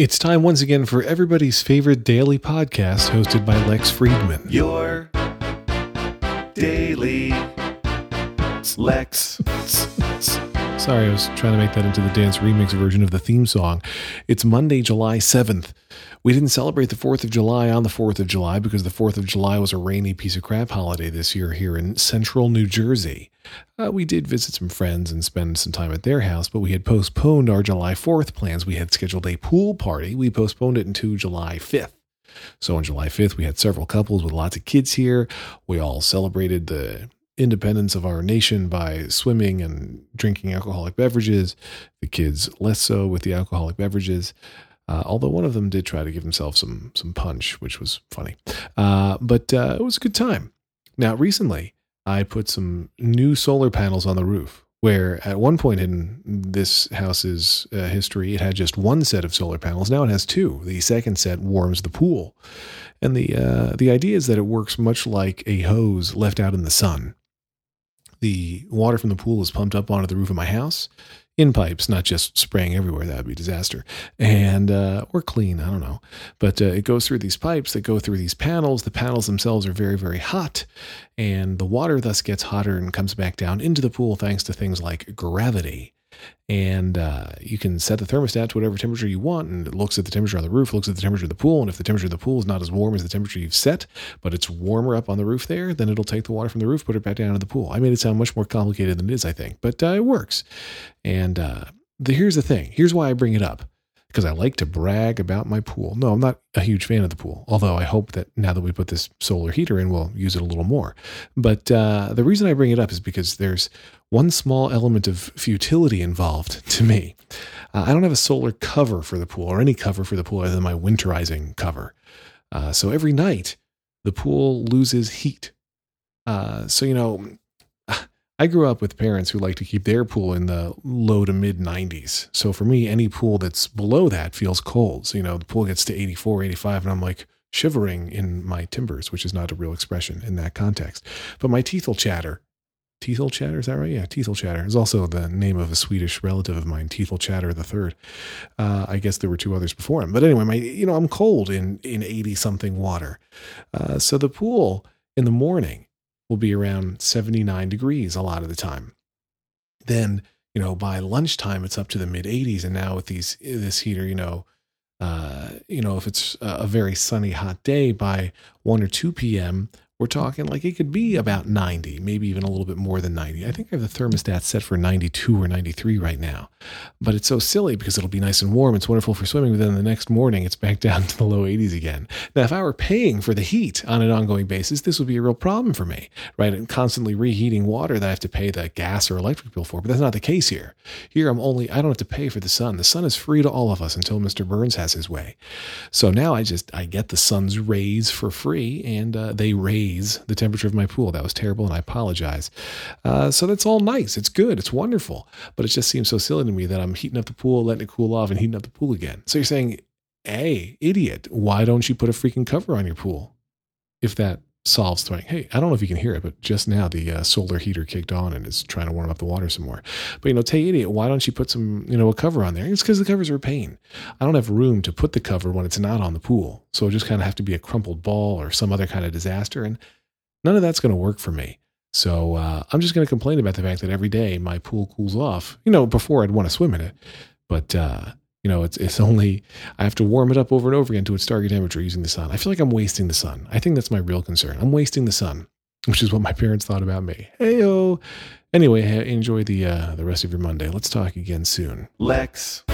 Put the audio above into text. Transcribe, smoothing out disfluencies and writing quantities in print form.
It's time once again for everybody's favorite daily podcast hosted by Lex Friedman. Your daily Lex. Sorry, I was trying to make that into the dance remix version of the theme song. It's Monday, July 7th. We didn't celebrate the 4th of July on the 4th of July because the 4th of July was a rainy piece of crap holiday this year here in central New Jersey. We did visit some friends and spend some time at their house, but we had postponed our July 4th plans. We had scheduled a pool party. We postponed it until July 5th. So on July 5th, we had several couples with lots of kids here. We all celebrated the independence of our nation by swimming and drinking alcoholic beverages. The kids less so with the alcoholic beverages, although one of them did try to give himself some punch, which was funny. But it was a good time. Now, recently, I put some new solar panels on the roof, where at one point in this house's history, it had just one set of solar panels. Now it has two. The second set warms the pool. And the idea is that it works much like a hose left out in the sun. The water from the pool is pumped up onto the roof of my house in pipes, not just spraying everywhere. That would be a disaster. And, or clean, I don't know. But it goes through these pipes that go through these panels. The panels themselves are very, very hot. And the water thus gets hotter and comes back down into the pool thanks to things like gravity. And you can set the thermostat to whatever temperature you want, and it looks at the temperature on the roof, looks at the temperature of the pool, and if the temperature of the pool is not as warm as the temperature you've set, but it's warmer up on the roof there, then it'll take the water from the roof, put it back down to the pool. I made it sound much more complicated than it is, I think, but it works. And here's the thing. Here's why I bring it up, because I like to brag about my pool. No, I'm not a huge fan of the pool, although I hope that now that we put this solar heater in, we'll use it a little more. But the reason I bring it up is because there's one small element of futility involved to me. I don't have a solar cover for the pool or any cover for the pool other than my winterizing cover. So every night, the pool loses heat. So, you know, I grew up with parents who like to keep their pool in the low to mid 90s. So for me, any pool that's below that feels cold. So, you know, the pool gets to 84, 85, and I'm like shivering in my timbers, which is not a real expression in that context. But my teeth will chatter. Teeth will chatter? Is that right? Yeah, teeth will chatter. It's also the name of a Swedish relative of mine, Teeth will chatter the Third. I guess there were two others before him. But anyway, I'm cold in 80-something water. So the pool in the morning will be around 79 degrees a lot of the time. Then, you know, by lunchtime, it's up to the mid 80s. And now with this heater, if it's a very sunny, hot day, by 1 or 2 p.m., we're talking like it could be about 90, maybe even a little bit more than 90. I think I have the thermostat set for 92 or 93 right now. But it's so silly because it'll be nice and warm. It's wonderful for swimming. But then the next morning, it's back down to the low 80s again. Now, if I were paying for the heat on an ongoing basis, this would be a real problem for me, right? And constantly reheating water that I have to pay the gas or electric bill for. But that's not the case here. Here, I don't have to pay for the sun. The sun is free to all of us until Mr. Burns has his way. So now I get the sun's rays for free, and they raise the temperature of my pool. That was terrible, and I apologize. So that's all nice. It's good. It's wonderful. But it just seems so silly to me that I'm heating up the pool, letting it cool off, and heating up the pool again. So you're saying, hey, idiot, why don't you put a freaking cover on your pool? If that solves throwing. Hey, I don't know if you can hear it, but just now the solar heater kicked on and is trying to warm up the water some more. But, hey, idiot, why don't you put a cover on there? It's because the covers are a pain. I don't have room to put the cover when it's not on the pool. So it just kind of have to be a crumpled ball or some other kind of disaster. And none of that's going to work for me. So I'm just going to complain about the fact that every day my pool cools off, before I'd want to swim in it. But, it's only, I have to warm it up over and over again to its target temperature using the sun. I feel like I'm wasting the sun. I think that's my real concern. I'm wasting the sun, which is what my parents thought about me. Heyo. Anyway, enjoy the rest of your Monday. Let's talk again soon. Lex.